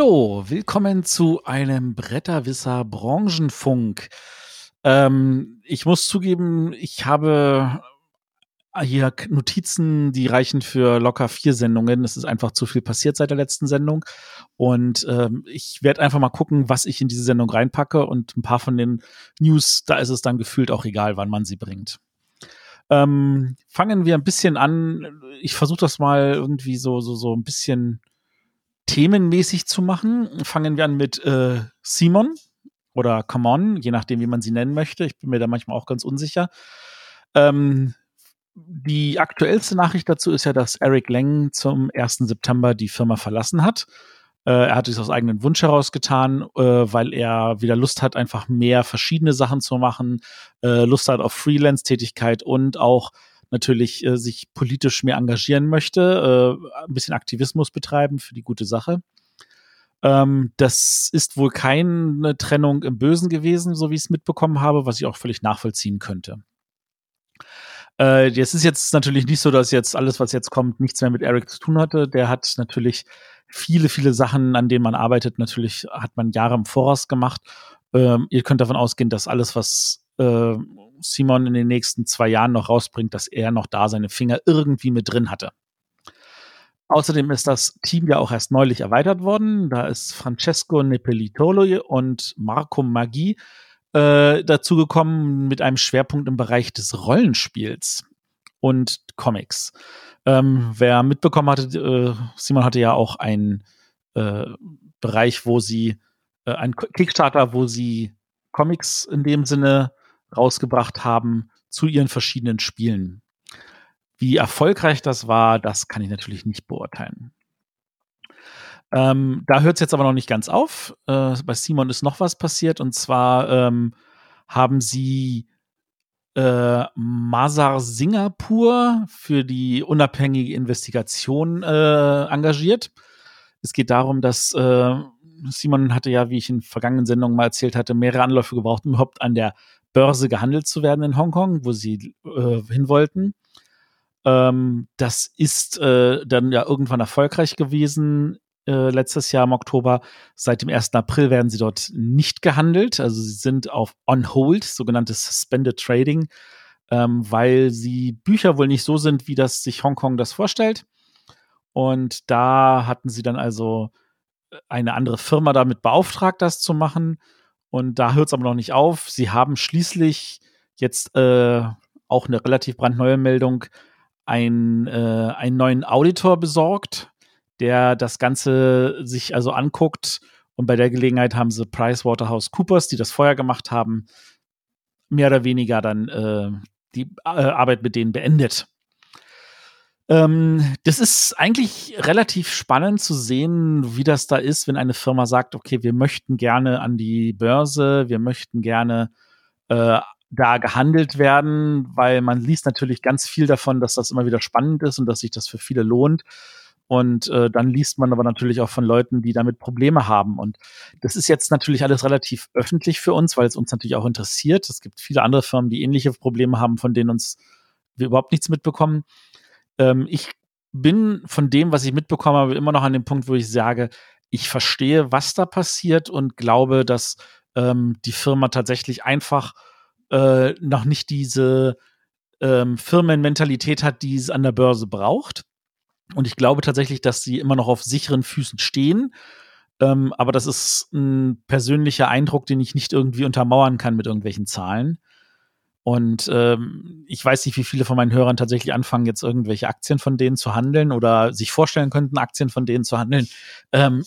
Hallo, willkommen zu einem Bretterwisser Branchenfunk. Ich muss zugeben, ich habe hier Notizen, die reichen für locker 4 Sendungen. Es ist einfach zu viel passiert seit der letzten Sendung. Und ich werde einfach mal gucken, was ich in diese Sendung reinpacke. Und ein paar von den News, da ist es dann gefühlt auch egal, wann man sie bringt. Fangen wir ein bisschen an. Ich versuche das mal irgendwie so ein bisschen themenmäßig zu machen. Fangen wir an mit Simon oder Come On, je nachdem, wie man sie nennen möchte. Ich bin mir da manchmal auch ganz unsicher. Die aktuellste Nachricht dazu ist ja, dass Eric Lang zum 1. September die Firma verlassen hat. Er hat es aus eigenem Wunsch heraus getan, weil er wieder Lust hat, einfach mehr verschiedene Sachen zu machen, Lust hat auf Freelance-Tätigkeit und auch natürlich sich politisch mehr engagieren möchte, ein bisschen Aktivismus betreiben für die gute Sache. Das ist wohl keine Trennung im Bösen gewesen, so wie ich es mitbekommen habe, was ich auch völlig nachvollziehen könnte. Es ist jetzt natürlich nicht so, dass jetzt alles, was jetzt kommt, nichts mehr mit Eric zu tun hatte. Der hat natürlich viele, viele Sachen, an denen man arbeitet, natürlich hat man Jahre im Voraus gemacht. Ihr könnt davon ausgehen, dass alles, was Simon in den nächsten 2 Jahren noch rausbringt, dass er noch da seine Finger irgendwie mit drin hatte. Außerdem ist das Team ja auch erst neulich erweitert worden. Da ist Francesco Nepolitolo und Marco Maggi dazugekommen mit einem Schwerpunkt im Bereich des Rollenspiels und Comics. Wer mitbekommen hatte, Simon hatte ja auch einen Bereich, wo sie einen Kickstarter, wo sie Comics in dem Sinne rausgebracht haben zu ihren verschiedenen Spielen. Wie erfolgreich das war, das kann ich natürlich nicht beurteilen. Da hört es jetzt aber noch nicht ganz auf. Bei Simon ist noch was passiert, und zwar haben sie Mazars Singapur für die unabhängige Investigation engagiert. Es geht darum, dass Simon hatte ja, wie ich in vergangenen Sendungen mal erzählt hatte, mehrere Anläufe gebraucht, um überhaupt an der Börse gehandelt zu werden in Hongkong, wo sie hin wollten. Das ist dann ja irgendwann erfolgreich gewesen, letztes Jahr im Oktober. Seit dem 1. April werden sie dort nicht gehandelt. Also sie sind auf On Hold, sogenanntes Suspended Trading, weil die Bücher wohl nicht so sind, wie das sich Hongkong das vorstellt. Und da hatten sie dann also eine andere Firma damit beauftragt, das zu machen. Und da hört es aber noch nicht auf. Sie haben schließlich jetzt auch eine relativ brandneue Meldung, einen neuen Auditor besorgt, der das Ganze sich also anguckt. Und bei der Gelegenheit haben sie PricewaterhouseCoopers, die das vorher gemacht haben, mehr oder weniger dann die Arbeit mit denen beendet. Das ist eigentlich relativ spannend zu sehen, wie das da ist, wenn eine Firma sagt, okay, wir möchten gerne an die Börse, wir möchten gerne da gehandelt werden, weil man liest natürlich ganz viel davon, dass das immer wieder spannend ist und dass sich das für viele lohnt. Und dann liest man aber natürlich auch von Leuten, die damit Probleme haben. Und das ist jetzt natürlich alles relativ öffentlich für uns, weil es uns natürlich auch interessiert. Es gibt viele andere Firmen, die ähnliche Probleme haben, von denen wir überhaupt nichts mitbekommen. Ich bin von dem, was ich mitbekommen habe, immer noch an dem Punkt, wo ich sage, ich verstehe, was da passiert und glaube, dass die Firma tatsächlich einfach noch nicht diese Firmenmentalität hat, die es an der Börse braucht. Und ich glaube tatsächlich, dass sie immer noch auf sicheren Füßen stehen. Aber das ist ein persönlicher Eindruck, den ich nicht irgendwie untermauern kann mit irgendwelchen Zahlen. Und ich weiß nicht, wie viele von meinen Hörern tatsächlich anfangen, jetzt irgendwelche Aktien von denen zu handeln oder sich vorstellen könnten, Aktien von denen zu handeln.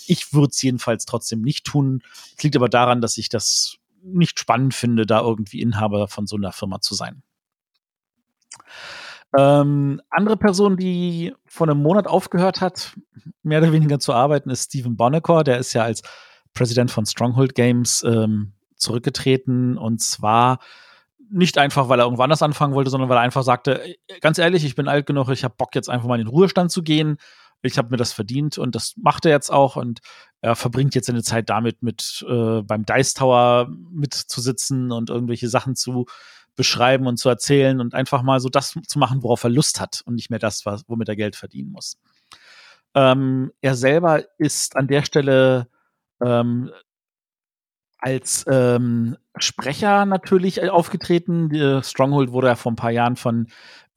Ich würde es jedenfalls trotzdem nicht tun. Es liegt aber daran, dass ich das nicht spannend finde, da irgendwie Inhaber von so einer Firma zu sein. Andere Person, die vor einem Monat aufgehört hat, mehr oder weniger zu arbeiten, ist Stephen Buonocore. Der ist ja als Präsident von Stronghold Games zurückgetreten, und zwar nicht einfach, weil er irgendwo anders anfangen wollte, sondern weil er einfach sagte, ganz ehrlich, ich bin alt genug, ich habe Bock, jetzt einfach mal in den Ruhestand zu gehen. Ich habe mir das verdient, und das macht er jetzt auch. Und er verbringt jetzt seine Zeit damit, beim Dice Tower mitzusitzen und irgendwelche Sachen zu beschreiben und zu erzählen und einfach mal so das zu machen, worauf er Lust hat, und nicht mehr das, womit er Geld verdienen muss. Er selber ist an der Stelle als Sprecher natürlich aufgetreten. Stronghold wurde ja vor ein paar Jahren von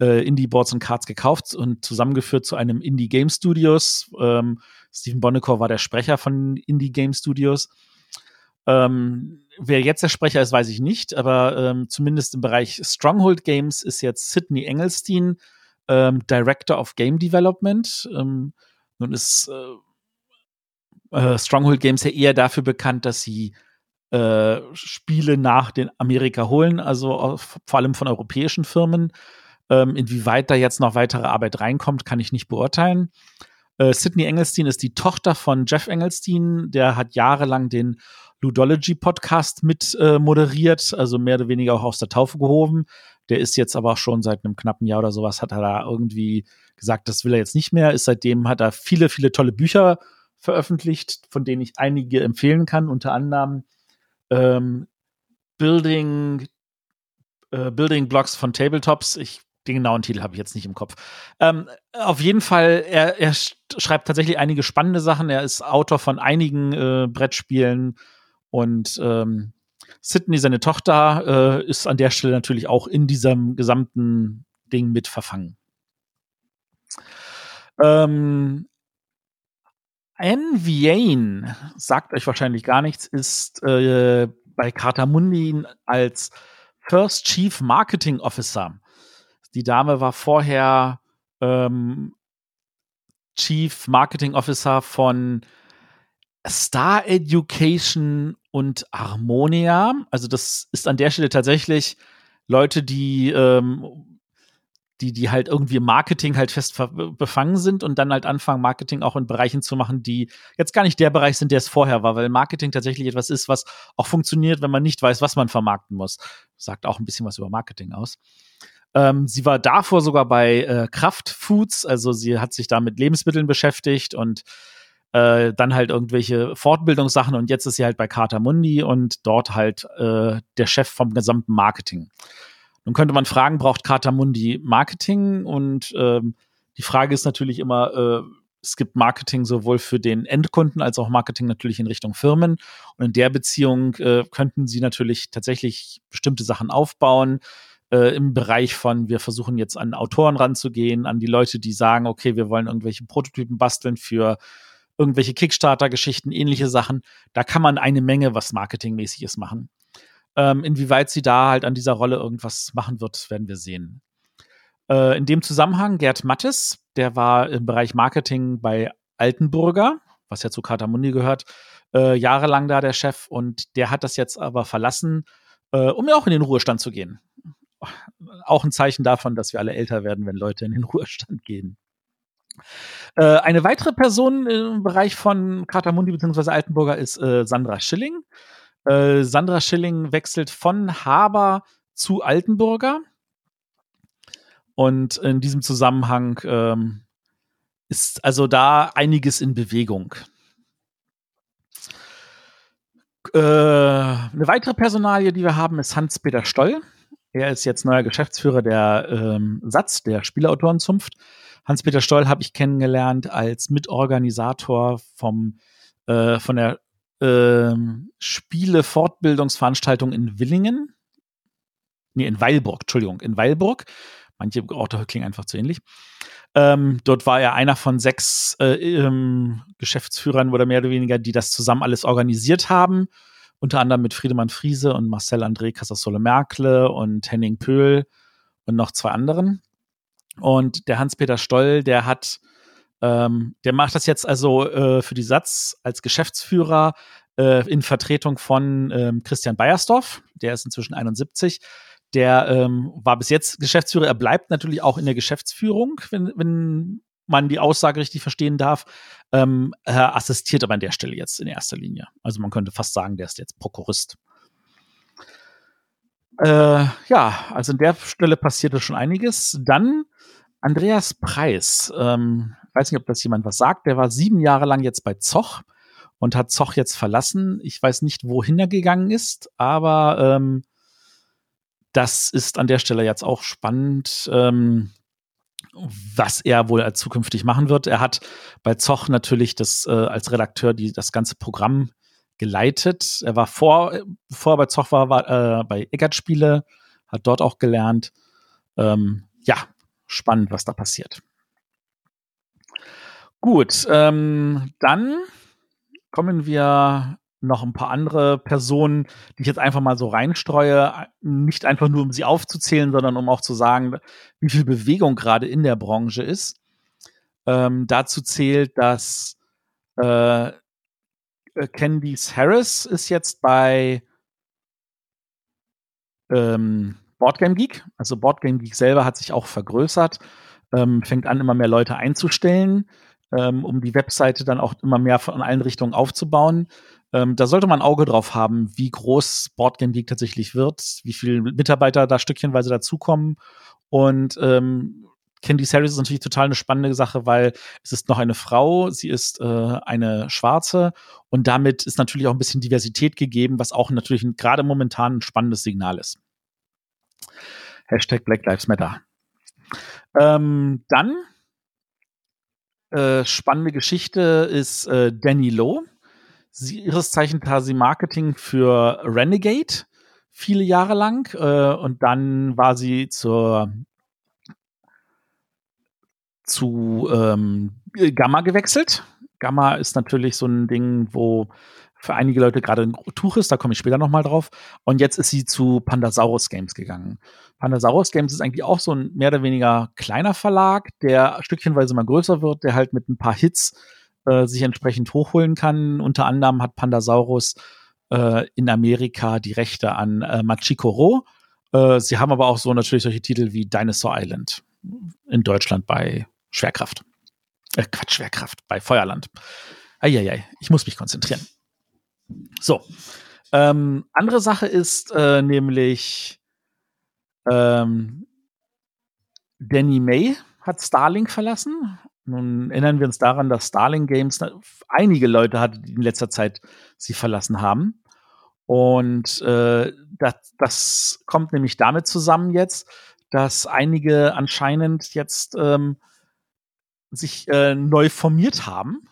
Indie-Boards und Cards gekauft und zusammengeführt zu einem Indie-Game-Studios. Stephen Buonocore war der Sprecher von Indie-Game-Studios. Wer jetzt der Sprecher ist, weiß ich nicht, aber zumindest im Bereich Stronghold Games ist jetzt Sydney Engelstein Director of Game Development. Nun ist Stronghold Games ja eher dafür bekannt, dass sie Spiele nach den Amerika holen, also vor allem von europäischen Firmen. Inwieweit da jetzt noch weitere Arbeit reinkommt, kann ich nicht beurteilen. Sydney Engelstein ist die Tochter von Geoff Engelstein, der hat jahrelang den Ludology-Podcast mit moderiert, also mehr oder weniger auch aus der Taufe gehoben. Der ist jetzt aber auch schon seit einem knappen Jahr oder sowas, hat er da irgendwie gesagt, das will er jetzt nicht mehr. Seitdem hat er viele, viele tolle Bücher veröffentlicht, von denen ich einige empfehlen kann, unter anderem Building Blocks von Tabletops. Den genauen Titel habe ich jetzt nicht im Kopf. Auf jeden Fall, er schreibt tatsächlich einige spannende Sachen. Er ist Autor von einigen Brettspielen. Und Sydney, seine Tochter, ist an der Stelle natürlich auch in diesem gesamten Ding mit verfangen. NVAIN, sagt euch wahrscheinlich gar nichts, ist bei Kata Mundin als First Chief Marketing Officer. Die Dame war vorher Chief Marketing Officer von Star Education und Harmonia. Also das ist an der Stelle tatsächlich Leute, die halt irgendwie im Marketing halt fest befangen sind und dann halt anfangen, Marketing auch in Bereichen zu machen, die jetzt gar nicht der Bereich sind, der es vorher war, weil Marketing tatsächlich etwas ist, was auch funktioniert, wenn man nicht weiß, was man vermarkten muss. Sagt auch ein bisschen was über Marketing aus. Sie war davor sogar bei Kraft Foods, also sie hat sich da mit Lebensmitteln beschäftigt und dann halt irgendwelche Fortbildungssachen und jetzt ist sie halt bei Kata Mundi und dort halt der Chef vom gesamten Marketing. Nun könnte man fragen, braucht Kata Mundi Marketing? Und die Frage ist natürlich immer, es gibt Marketing sowohl für den Endkunden als auch Marketing natürlich in Richtung Firmen. Und in der Beziehung könnten sie natürlich tatsächlich bestimmte Sachen aufbauen, im Bereich von, wir versuchen jetzt an Autoren ranzugehen, an die Leute, die sagen, okay, wir wollen irgendwelche Prototypen basteln für irgendwelche Kickstarter-Geschichten, ähnliche Sachen. Da kann man eine Menge, was Marketingmäßiges machen. Inwieweit sie da halt an dieser Rolle irgendwas machen wird, werden wir sehen. In dem Zusammenhang Gerd Mattes, der war im Bereich Marketing bei Altenburger, was ja zu Kata Mundi gehört, jahrelang da der Chef und der hat das jetzt aber verlassen, um ja auch in den Ruhestand zu gehen. Auch ein Zeichen davon, dass wir alle älter werden, wenn Leute in den Ruhestand gehen. Eine weitere Person im Bereich von Kata Mundi bzw. Altenburger ist Sandra Schilling. Sandra Schilling wechselt von Haber zu Altenburger. Und in diesem Zusammenhang ist also da einiges in Bewegung. Eine weitere Personalie, die wir haben, ist Hans-Peter Stoll. Er ist jetzt neuer Geschäftsführer der SAZ, der Spieleautorenzunft. Hans-Peter Stoll habe ich kennengelernt als Mitorganisator von der Spiele-Fortbildungsveranstaltung in Willingen. Nee, in Weilburg, Entschuldigung, in Weilburg. Manche Orte klingen einfach zu ähnlich. Dort war er einer von 6 Geschäftsführern oder mehr oder weniger, die das zusammen alles organisiert haben. Unter anderem mit Friedemann Friese und Marcel André Casassole-Merkle und Henning Pöhl und noch 2 anderen. Und der Hans-Peter Stoll, der macht das jetzt also für die SAZ als Geschäftsführer in Vertretung von Christian Beiersdorf. Der ist inzwischen 71. Der war bis jetzt Geschäftsführer. Er bleibt natürlich auch in der Geschäftsführung, wenn man die Aussage richtig verstehen darf, assistiert aber an der Stelle jetzt in erster Linie. Also man könnte fast sagen, der ist jetzt Prokurist. Also an der Stelle passierte schon einiges. Dann Andreas Preis. Weiß nicht, ob das jemand was sagt. Der war 7 Jahre lang jetzt bei Zoch und hat Zoch jetzt verlassen. Ich weiß nicht, wohin er gegangen ist, aber das ist an der Stelle jetzt auch spannend, was er wohl als zukünftig machen wird. Er hat bei Zoch natürlich als Redakteur das ganze Programm geleitet. Er war bevor er bei Zoch war, bei Eckert Spiele, hat dort auch gelernt. Ja, spannend, was da passiert. Gut, dann kommen wir noch ein paar andere Personen, die ich jetzt einfach mal so reinstreue. Nicht einfach nur, um sie aufzuzählen, sondern um auch zu sagen, wie viel Bewegung gerade in der Branche ist. Dazu zählt, dass Candice Harris ist jetzt bei Board Game Geek. Also Board Game Geek selber hat sich auch vergrößert, fängt an, immer mehr Leute einzustellen, um die Webseite dann auch immer mehr von allen Richtungen aufzubauen. Da sollte man ein Auge drauf haben, wie groß Board Game Geek tatsächlich wird, wie viele Mitarbeiter da stückchenweise dazukommen. Und Candice Harris ist natürlich total eine spannende Sache, weil es ist noch eine Frau, sie ist eine Schwarze und damit ist natürlich auch ein bisschen Diversität gegeben, was auch natürlich gerade momentan ein spannendes Signal ist. #BlackLivesMatter. Dann spannende Geschichte ist Danny Lowe. Ihres Zeichen tat sie Marketing für Renegade viele Jahre lang und dann war sie zu Gamma gewechselt. Gamma ist natürlich so ein Ding, wo für einige Leute gerade ein Tuch ist, da komme ich später nochmal drauf. Und jetzt ist sie zu Pandasaurus Games gegangen. Pandasaurus Games ist eigentlich auch so ein mehr oder weniger kleiner Verlag, der stückchenweise mal größer wird, der halt mit ein paar Hits sich entsprechend hochholen kann. Unter anderem hat Pandasaurus in Amerika die Rechte an Machikoro. Sie haben aber auch so natürlich solche Titel wie Dinosaur Island in Deutschland bei Schwerkraft. Schwerkraft bei Feuerland. Eieiei, ich muss mich konzentrieren. So. Andere Sache ist nämlich Danny May hat Starlink verlassen. Nun erinnern wir uns daran, dass Starlink Games einige Leute hatte, die in letzter Zeit sie verlassen haben. Und das kommt nämlich damit zusammen jetzt, dass einige anscheinend jetzt sich neu formiert haben.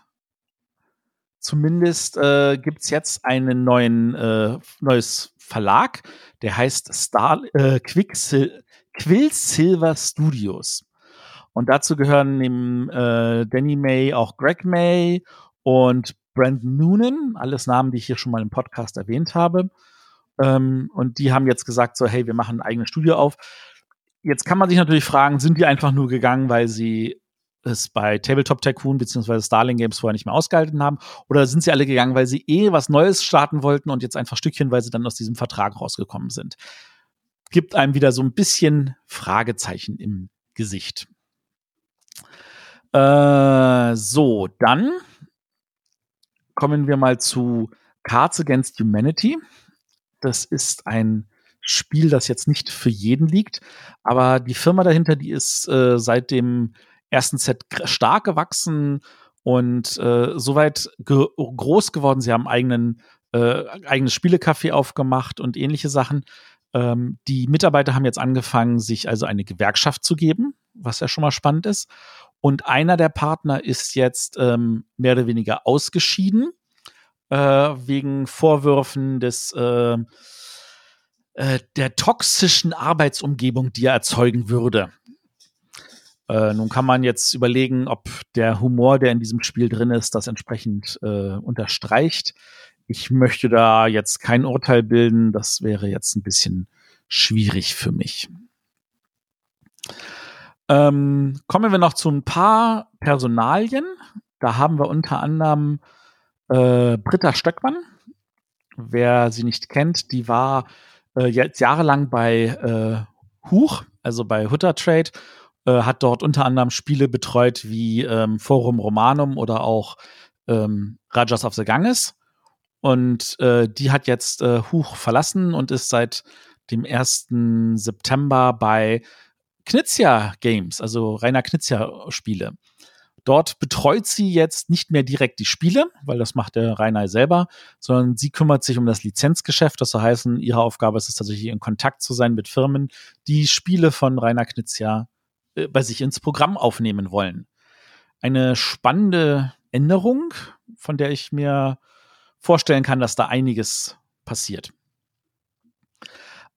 Zumindest gibt es jetzt einen neues Verlag, der heißt Quicksilver Studios. Und dazu gehören neben Danny May auch Greg May und Brandon Noonan, alles Namen, die ich hier schon mal im Podcast erwähnt habe. Und die haben jetzt gesagt so, hey, wir machen ein eigenes Studio auf. Jetzt kann man sich natürlich fragen, sind die einfach nur gegangen, weil sie es bei Tabletop Tycoon bzw. Starling Games vorher nicht mehr ausgehalten haben? Oder sind sie alle gegangen, weil sie was Neues starten wollten und jetzt einfach stückchenweise dann aus diesem Vertrag rausgekommen sind? Gibt einem wieder so ein bisschen Fragezeichen im Gesicht. So, dann kommen wir mal zu Cards Against Humanity. Das ist ein Spiel, das jetzt nicht für jeden liegt, aber die Firma dahinter, die ist seit dem ersten Set stark gewachsen und soweit groß geworden. Sie haben eigenes Spielecafé aufgemacht und ähnliche Sachen. Die Mitarbeiter haben jetzt angefangen, sich also eine Gewerkschaft zu geben, was ja schon mal spannend ist. Und einer der Partner ist jetzt mehr oder weniger ausgeschieden wegen Vorwürfen der toxischen Arbeitsumgebung, die er erzeugen würde. Nun kann man jetzt überlegen, ob der Humor, der in diesem Spiel drin ist, das entsprechend unterstreicht. Ich möchte da jetzt kein Urteil bilden. Das wäre jetzt ein bisschen schwierig für mich. Kommen wir noch zu ein paar Personalien. Da haben wir unter anderem Britta Stöckmann. Wer sie nicht kennt, die war jetzt jahrelang bei Huch, also bei Hutter Trade, hat dort unter anderem Spiele betreut wie Forum Romanum oder auch Rajas of the Ganges. Und die hat jetzt Huch verlassen und ist seit dem 1. September bei Knizia Games, also Rainer Knizia Spiele. Dort betreut sie jetzt nicht mehr direkt die Spiele, weil das macht der Rainer selber, sondern sie kümmert sich um das Lizenzgeschäft. Das soll heißen, ihre Aufgabe ist es tatsächlich, in Kontakt zu sein mit Firmen, die Spiele von Rainer Knizia bei sich ins Programm aufnehmen wollen. Eine spannende Änderung, von der ich mir vorstellen kann, dass da einiges passiert.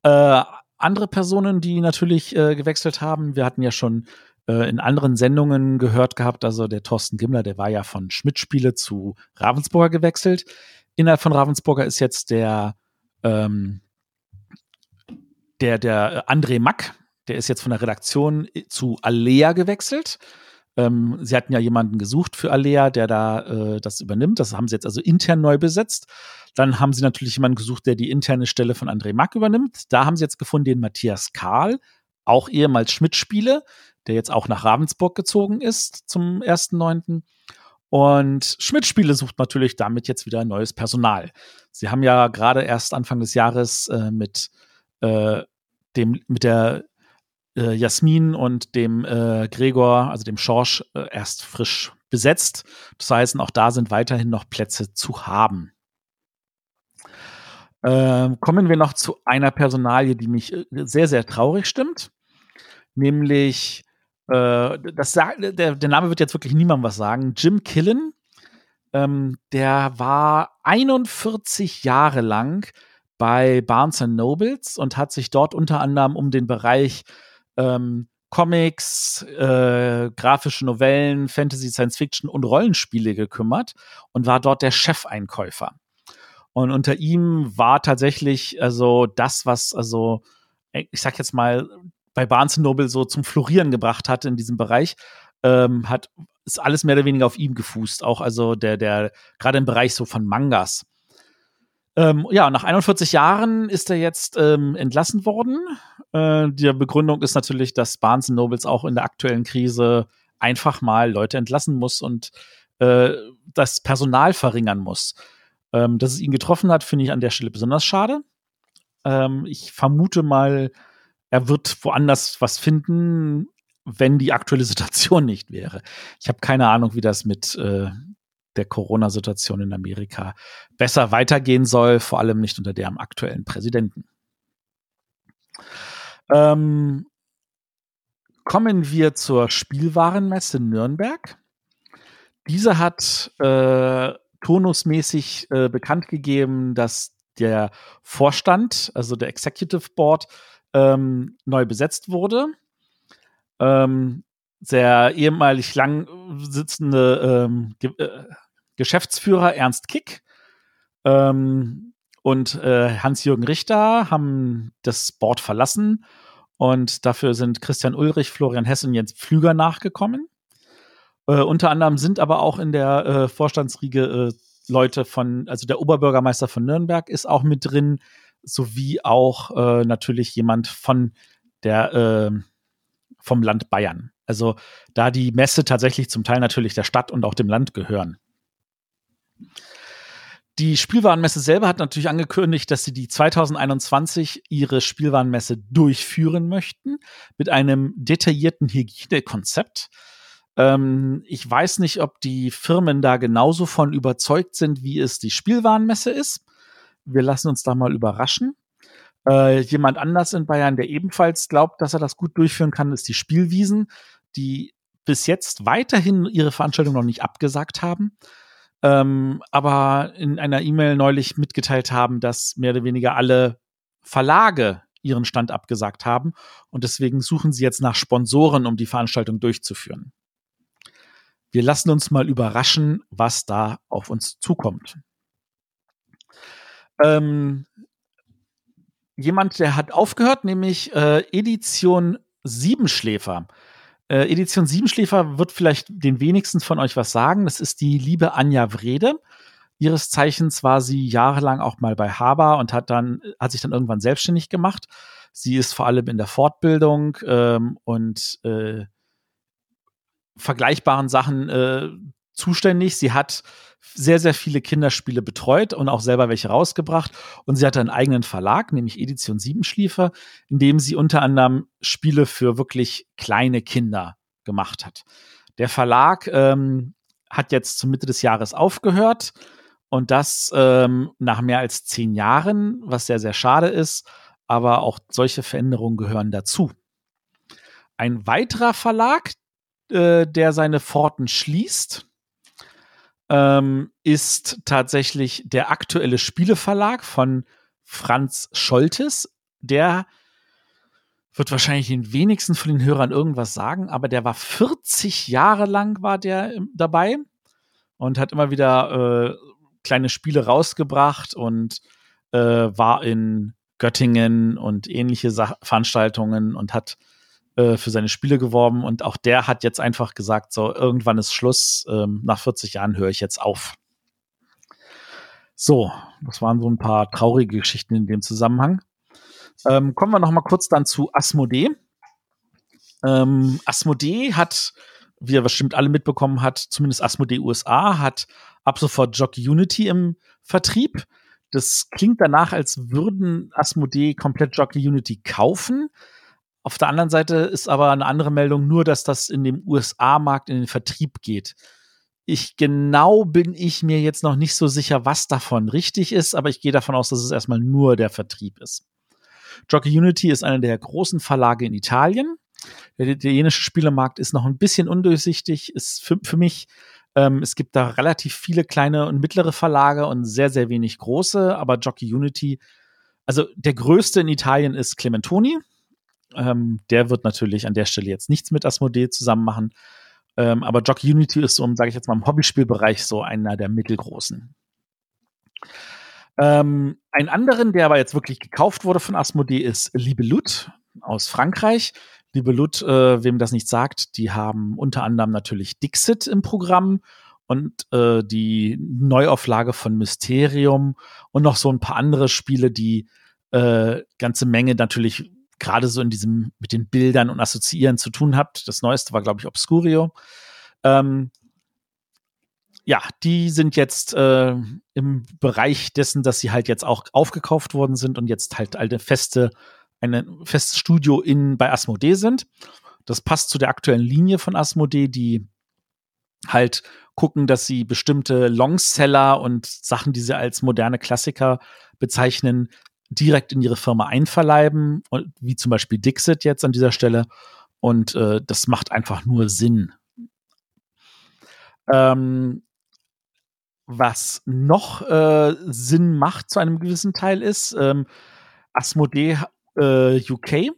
Andere Personen, die natürlich gewechselt haben, wir hatten ja schon in anderen Sendungen gehört gehabt, also der Thorsten Gimmler, der war ja von Schmidt-Spiele zu Ravensburger gewechselt. Innerhalb von Ravensburger ist jetzt der André Mack, der ist jetzt von der Redaktion zu Alea gewechselt. Sie hatten ja jemanden gesucht für Alea, der da das übernimmt. Das haben sie jetzt also intern neu besetzt. Dann haben sie natürlich jemanden gesucht, der die interne Stelle von André Mack übernimmt. Da haben sie jetzt gefunden den Matthias Karl, auch ehemals Schmidt-Spiele, der jetzt auch nach Ravensburg gezogen ist zum 1.9. Und Schmidt-Spiele sucht natürlich damit jetzt wieder neues Personal. Sie haben ja gerade erst Anfang des Jahres mit der Jasmin und dem Gregor, also dem Schorsch, erst frisch besetzt. Das heißt, auch da sind weiterhin noch Plätze zu haben. Kommen wir noch zu einer Personalie, die mich sehr, sehr traurig stimmt. Nämlich, der Name wird jetzt wirklich niemandem was sagen, Jim Killen. Der war 41 Jahre lang bei Barnes & Nobles und hat sich dort unter anderem um den Bereich Comics, grafische Novellen, Fantasy, Science Fiction und Rollenspiele gekümmert und war dort der Chefeinkäufer. Und unter ihm war tatsächlich also das, was also, ich sag jetzt mal, bei Barnes & Noble so zum Florieren gebracht hatte in diesem Bereich, ist alles mehr oder weniger auf ihm gefußt. Auch also der gerade im Bereich so von Mangas. Ja, nach 41 Jahren ist er jetzt entlassen worden. Die Begründung ist natürlich, dass Barnes & Nobles auch in der aktuellen Krise einfach mal Leute entlassen muss und das Personal verringern muss. Dass es ihn getroffen hat, finde ich an der Stelle besonders schade. Ich vermute mal, er wird woanders was finden, wenn die aktuelle Situation nicht wäre. Ich habe keine Ahnung, wie das mit der Corona-Situation in Amerika besser weitergehen soll, vor allem nicht unter dem aktuellen Präsidenten. Kommen wir zur Spielwarenmesse Nürnberg. Diese hat turnusmäßig bekannt gegeben, dass der Vorstand, also der Executive Board, neu besetzt wurde. Der ehemalig lang sitzende Geschäftsführer Ernst Kick und Hans-Jürgen Richter haben das Board verlassen und dafür sind Christian Ulrich, Florian Hess und Jens Pflüger nachgekommen. Unter anderem sind aber auch in der Vorstandsriege Leute von, also der Oberbürgermeister von Nürnberg ist auch mit drin, sowie auch natürlich jemand von der vom Land Bayern. Also da die Messe tatsächlich zum Teil natürlich der Stadt und auch dem Land gehören. Die Spielwarenmesse selber hat natürlich angekündigt, dass sie die 2021 ihre Spielwarenmesse durchführen möchten mit einem detaillierten Hygienekonzept. Ich weiß nicht, ob die Firmen da genauso von überzeugt sind, wie es die Spielwarenmesse ist. Wir lassen uns da mal überraschen. Jemand anders in Bayern, der ebenfalls glaubt, dass er das gut durchführen kann, ist die Spielwiesen, die bis jetzt weiterhin ihre Veranstaltung noch nicht abgesagt haben, aber in einer E-Mail neulich mitgeteilt haben, dass mehr oder weniger alle Verlage ihren Stand abgesagt haben und deswegen suchen sie jetzt nach Sponsoren, um die Veranstaltung durchzuführen. Wir lassen uns mal überraschen, was da auf uns zukommt. Jemand, der hat aufgehört, nämlich Edition Siebenschläfer. Edition Siebenschläfer wird vielleicht den wenigsten von euch was sagen. Das ist die liebe Anja Wrede. Ihres Zeichens war sie jahrelang auch mal bei Haber und hat sich dann irgendwann selbstständig gemacht. Sie ist vor allem in der Fortbildung und vergleichbaren Sachen zuständig. Sie hat sehr, sehr viele Kinderspiele betreut und auch selber welche rausgebracht. Und sie hatte einen eigenen Verlag, nämlich Edition Siebenschläfer, in dem sie unter anderem Spiele für wirklich kleine Kinder gemacht hat. Der Verlag hat jetzt zur Mitte des Jahres aufgehört und das nach mehr als 10 Jahren, was sehr, sehr schade ist. Aber auch solche Veränderungen gehören dazu. Ein weiterer Verlag, der seine Pforten schließt, ist tatsächlich der aktuelle Spieleverlag von Franz Scholtes. Der wird wahrscheinlich den wenigsten von den Hörern irgendwas sagen, aber der war 40 Jahre lang war der dabei und hat immer wieder kleine Spiele rausgebracht und war in Göttingen und ähnliche Veranstaltungen und hat für seine Spiele geworben. Und auch der hat jetzt einfach gesagt, so, irgendwann ist Schluss, nach 40 Jahren höre ich jetzt auf. So, das waren so ein paar traurige Geschichten in dem Zusammenhang. Kommen wir noch mal kurz dann zu Asmodee. Asmodee hat, wie ihr bestimmt alle mitbekommen habt, zumindest Asmodee USA, hat ab sofort Jog Unity im Vertrieb. Das klingt danach, als würden Asmodee komplett Jog Unity kaufen. Auf der anderen Seite ist aber eine andere Meldung nur, dass das in dem USA-Markt in den Vertrieb geht. Bin ich mir jetzt noch nicht so sicher, was davon richtig ist, aber ich gehe davon aus, dass es erstmal nur der Vertrieb ist. Jog Unity ist einer der großen Verlage in Italien. Der italienische Spielemarkt ist noch ein bisschen undurchsichtig, ist für mich, es gibt da relativ viele kleine und mittlere Verlage und sehr, sehr wenig große, aber Jog Unity, also der größte in Italien ist Clementoni. Der wird natürlich an der Stelle jetzt nichts mit Asmodee zusammen machen, aber Jog Unity ist, sage ich jetzt mal, im Hobbyspielbereich so einer der mittelgroßen. Einen anderen, der aber jetzt wirklich gekauft wurde von Asmodee, ist Libelut aus Frankreich. Libelut, wem das nicht sagt, die haben unter anderem natürlich Dixit im Programm und die Neuauflage von Mysterium und noch so ein paar andere Spiele, die ganze Menge natürlich gerade so in diesem mit den Bildern und Assoziieren zu tun habt. Das Neueste war, glaube ich, Obscurio. Ja, die sind jetzt im Bereich dessen, dass sie halt jetzt auch aufgekauft worden sind und jetzt halt ein festes Studio bei Asmodee sind. Das passt zu der aktuellen Linie von Asmodee, die halt gucken, dass sie bestimmte Longseller und Sachen, die sie als moderne Klassiker bezeichnen, direkt in ihre Firma einverleiben, wie zum Beispiel Dixit jetzt an dieser Stelle. Und das macht einfach nur Sinn. Was noch Sinn macht zu einem gewissen Teil ist, Asmodee UK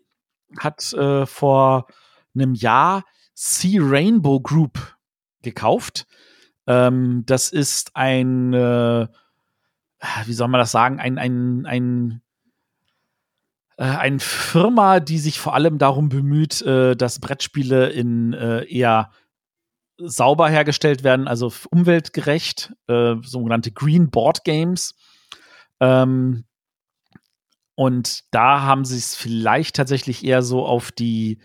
hat vor einem Jahr Sea Rainbow Group gekauft. Das ist ein, wie soll man das sagen, eine Firma, die sich vor allem darum bemüht, dass Brettspiele in eher sauber hergestellt werden, also umweltgerecht, sogenannte Green Board Games. Und da haben sie es vielleicht tatsächlich eher so auf die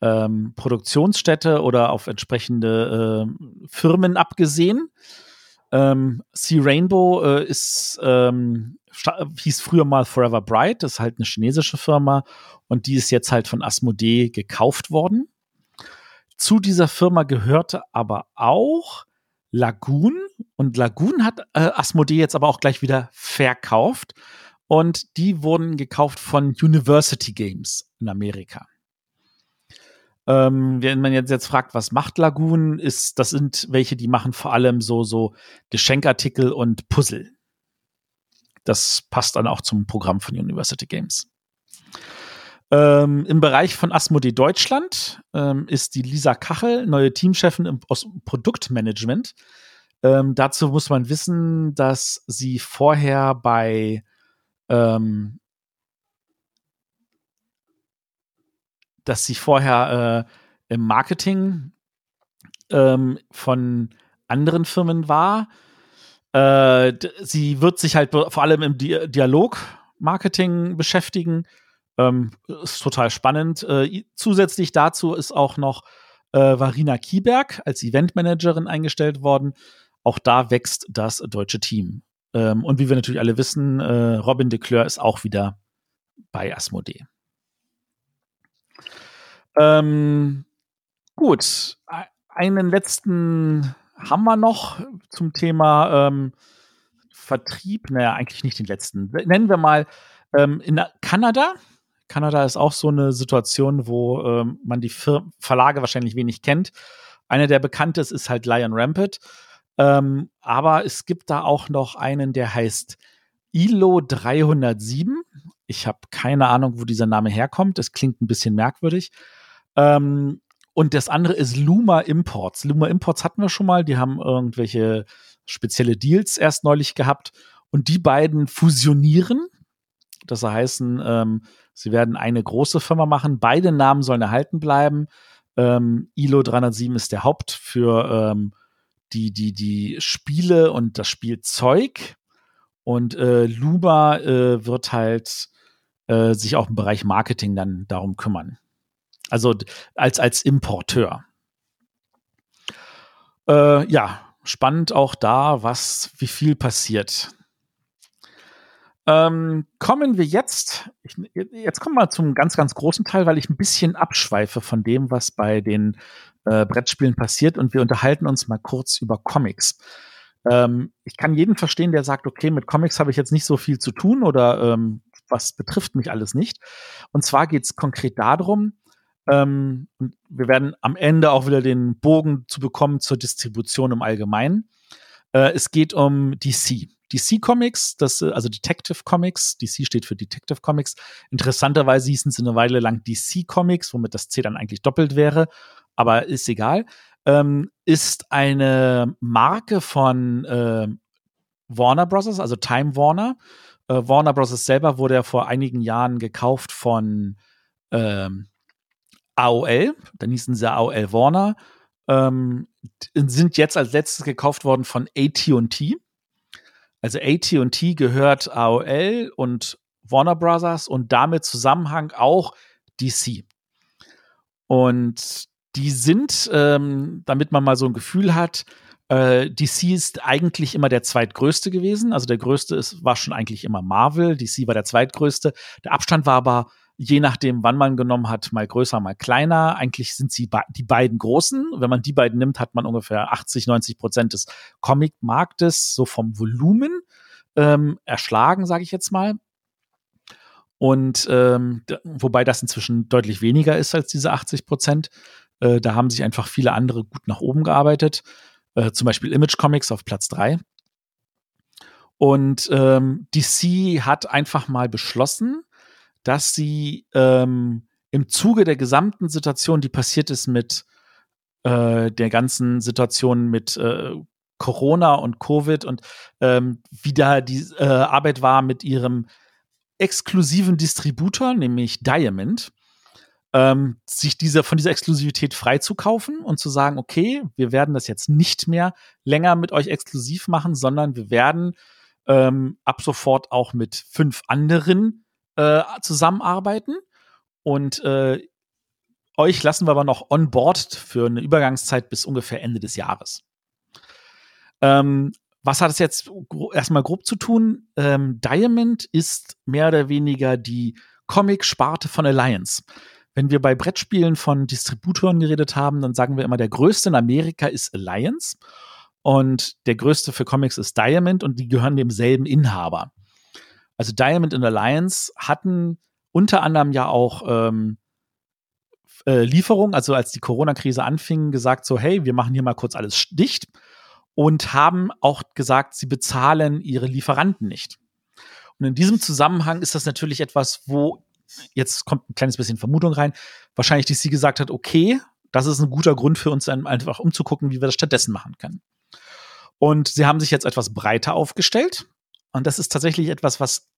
Produktionsstätte oder auf entsprechende Firmen abgesehen. Sea Rainbow hieß früher mal Forever Bright, das ist halt eine chinesische Firma und die ist jetzt halt von Asmodee gekauft worden. Zu dieser Firma gehörte aber auch Lagoon. Und Lagoon hat Asmodee jetzt aber auch gleich wieder verkauft. Und die wurden gekauft von University Games in Amerika. Wenn man jetzt fragt, was macht Lagoon, das sind welche, die machen vor allem so Geschenkartikel und Puzzle. Das passt dann auch zum Programm von University Games. Im Bereich von Asmodee Deutschland ist die Lisa Kachel neue Teamchefin aus Produktmanagement. Dazu muss man wissen, dass sie vorher bei im Marketing von anderen Firmen war. Sie wird sich halt vor allem im Dialog-Marketing beschäftigen. Ist total spannend. Zusätzlich dazu ist auch noch Varina Kieberg als Eventmanagerin eingestellt worden. Auch da wächst das deutsche Team. Und wie wir natürlich alle wissen, Robin de Cleur ist auch wieder bei Asmodee. Gut, einen letzten haben wir noch zum Thema Vertrieb. Naja, eigentlich nicht den letzten. Nennen wir mal in Kanada. Kanada ist auch so eine Situation, wo man die Verlage wahrscheinlich wenig kennt. Einer, der bekannt ist halt Lion Rampant. Aber es gibt da auch noch einen, der heißt ILO 307. Ich habe keine Ahnung, wo dieser Name herkommt. Das klingt ein bisschen merkwürdig. Und das andere ist Luma Imports. Luma Imports hatten wir schon mal. Die haben irgendwelche spezielle Deals erst neulich gehabt. Und die beiden fusionieren. Das heißt, sie werden eine große Firma machen. Beide Namen sollen erhalten bleiben. ILO 307 ist der Haupt für die Spiele und das Spielzeug. Und Luma wird halt sich auch im Bereich Marketing dann darum kümmern. Also als Importeur. Ja, spannend auch da, wie viel passiert. Kommen wir jetzt. Jetzt kommen wir zum ganz, ganz großen Teil, weil ich ein bisschen abschweife von dem, was bei den Brettspielen passiert. Und wir unterhalten uns mal kurz über Comics. Ich kann jeden verstehen, der sagt, okay, mit Comics habe ich jetzt nicht so viel zu tun oder was betrifft mich alles nicht. Und zwar geht es konkret darum, wir werden am Ende auch wieder den Bogen zu bekommen zur Distribution im Allgemeinen. Es geht um DC. DC Comics, also Detective Comics, DC steht für Detective Comics. Interessanterweise hießen sie eine Weile lang DC Comics, womit das C dann eigentlich doppelt wäre, aber ist egal. Ist eine Marke von Warner Bros., also Time Warner. Warner Bros. Selber wurde ja vor einigen Jahren gekauft von AOL. Dann hießen sie AOL Warner. Sind jetzt als letztes gekauft worden von AT&T. Also AT&T gehört AOL und Warner Bros. Und damit Zusammenhang auch DC. Und die sind, damit man mal so ein Gefühl hat, DC ist eigentlich immer der zweitgrößte gewesen. Also der größte war schon eigentlich immer Marvel. DC war der zweitgrößte. Der Abstand war aber, je nachdem, wann man genommen hat, mal größer, mal kleiner. Eigentlich sind sie die beiden großen. Wenn man die beiden nimmt, hat man ungefähr 80-90% des Comic-Marktes, so vom Volumen, erschlagen, sage ich jetzt mal. Und wobei das inzwischen deutlich weniger ist als diese 80%. Da haben sich einfach viele andere gut nach oben gearbeitet. Zum Beispiel Image Comics auf Platz 3. Und DC hat einfach mal beschlossen, dass sie im Zuge der gesamten Situation, die passiert ist mit der ganzen Situation mit Corona und Covid und wie da die Arbeit war mit ihrem exklusiven Distributor, nämlich Diamond, sich von dieser Exklusivität freizukaufen und zu sagen, okay, wir werden das jetzt nicht mehr länger mit euch exklusiv machen, sondern wir werden ab sofort auch mit 5 anderen zusammenarbeiten und euch lassen wir aber noch on board für eine Übergangszeit bis ungefähr Ende des Jahres. Was hat es jetzt erstmal grob zu tun? Diamond ist mehr oder weniger die Comic-Sparte von Alliance. Wenn wir bei Brettspielen von Distributoren geredet haben, dann sagen wir immer, der größte in Amerika ist Alliance und der größte für Comics ist Diamond und die gehören demselben Inhaber. Also Diamond und Alliance hatten unter anderem ja auch Lieferungen, also als die Corona-Krise anfing, gesagt so, hey, wir machen hier mal kurz alles dicht und haben auch gesagt, sie bezahlen ihre Lieferanten nicht. Und in diesem Zusammenhang ist das natürlich etwas, wo jetzt kommt ein kleines bisschen Vermutung rein, wahrscheinlich DC gesagt hat, okay, das ist ein guter Grund für uns, einfach umzugucken, wie wir das stattdessen machen können. Und sie haben sich jetzt etwas breiter aufgestellt. Und das ist tatsächlich etwas, was